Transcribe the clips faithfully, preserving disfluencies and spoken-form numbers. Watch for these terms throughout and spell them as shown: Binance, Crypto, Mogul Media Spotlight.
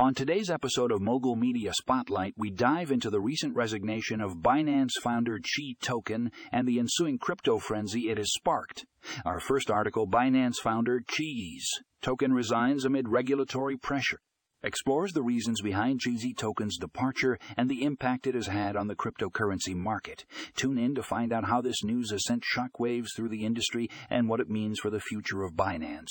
On today's episode of Mogul Media Spotlight, we dive into the recent resignation of Binance founder Xi Token and the ensuing crypto frenzy it has sparked. Our first article, Binance founder Xi's Token resigns amid regulatory pressure, explores the reasons behind X Z Token's departure and the impact it has had on the cryptocurrency market. Tune in to find out how this news has sent shockwaves through the industry and what it means for the future of Binance.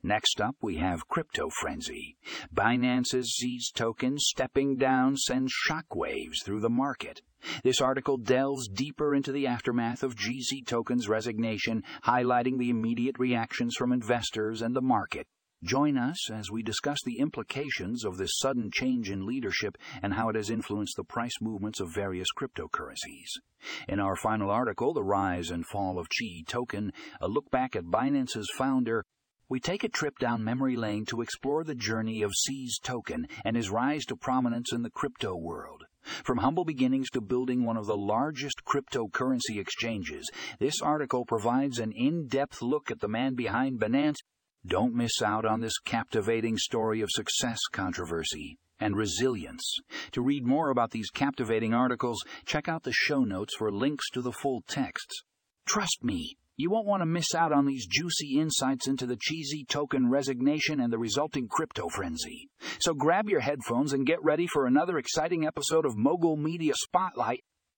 Next up, we have Crypto Frenzy. Binance's X Z Token stepping down sends shockwaves through the market. This article delves deeper into the aftermath of X Z Token's resignation, highlighting the immediate reactions from investors and the market. Join us as we discuss the implications of this sudden change in leadership and how it has influenced the price movements of various cryptocurrencies. In our final article, The Rise and Fall of X Z Token, a look back at Binance's founder, we take a trip down memory lane to explore the journey of X's token and his rise to prominence in the crypto world. From humble beginnings to building one of the largest cryptocurrency exchanges, this article provides an in-depth look at the man behind Binance. Don't miss out on this captivating story of success, controversy, and resilience. To read more about these captivating articles, check out the show notes for links to the full texts. Trust me, you won't want to miss out on these juicy insights into the X Z Token resignation and the resulting crypto frenzy. So grab your headphones and get ready for another exciting episode of Mogul Media Spotlight.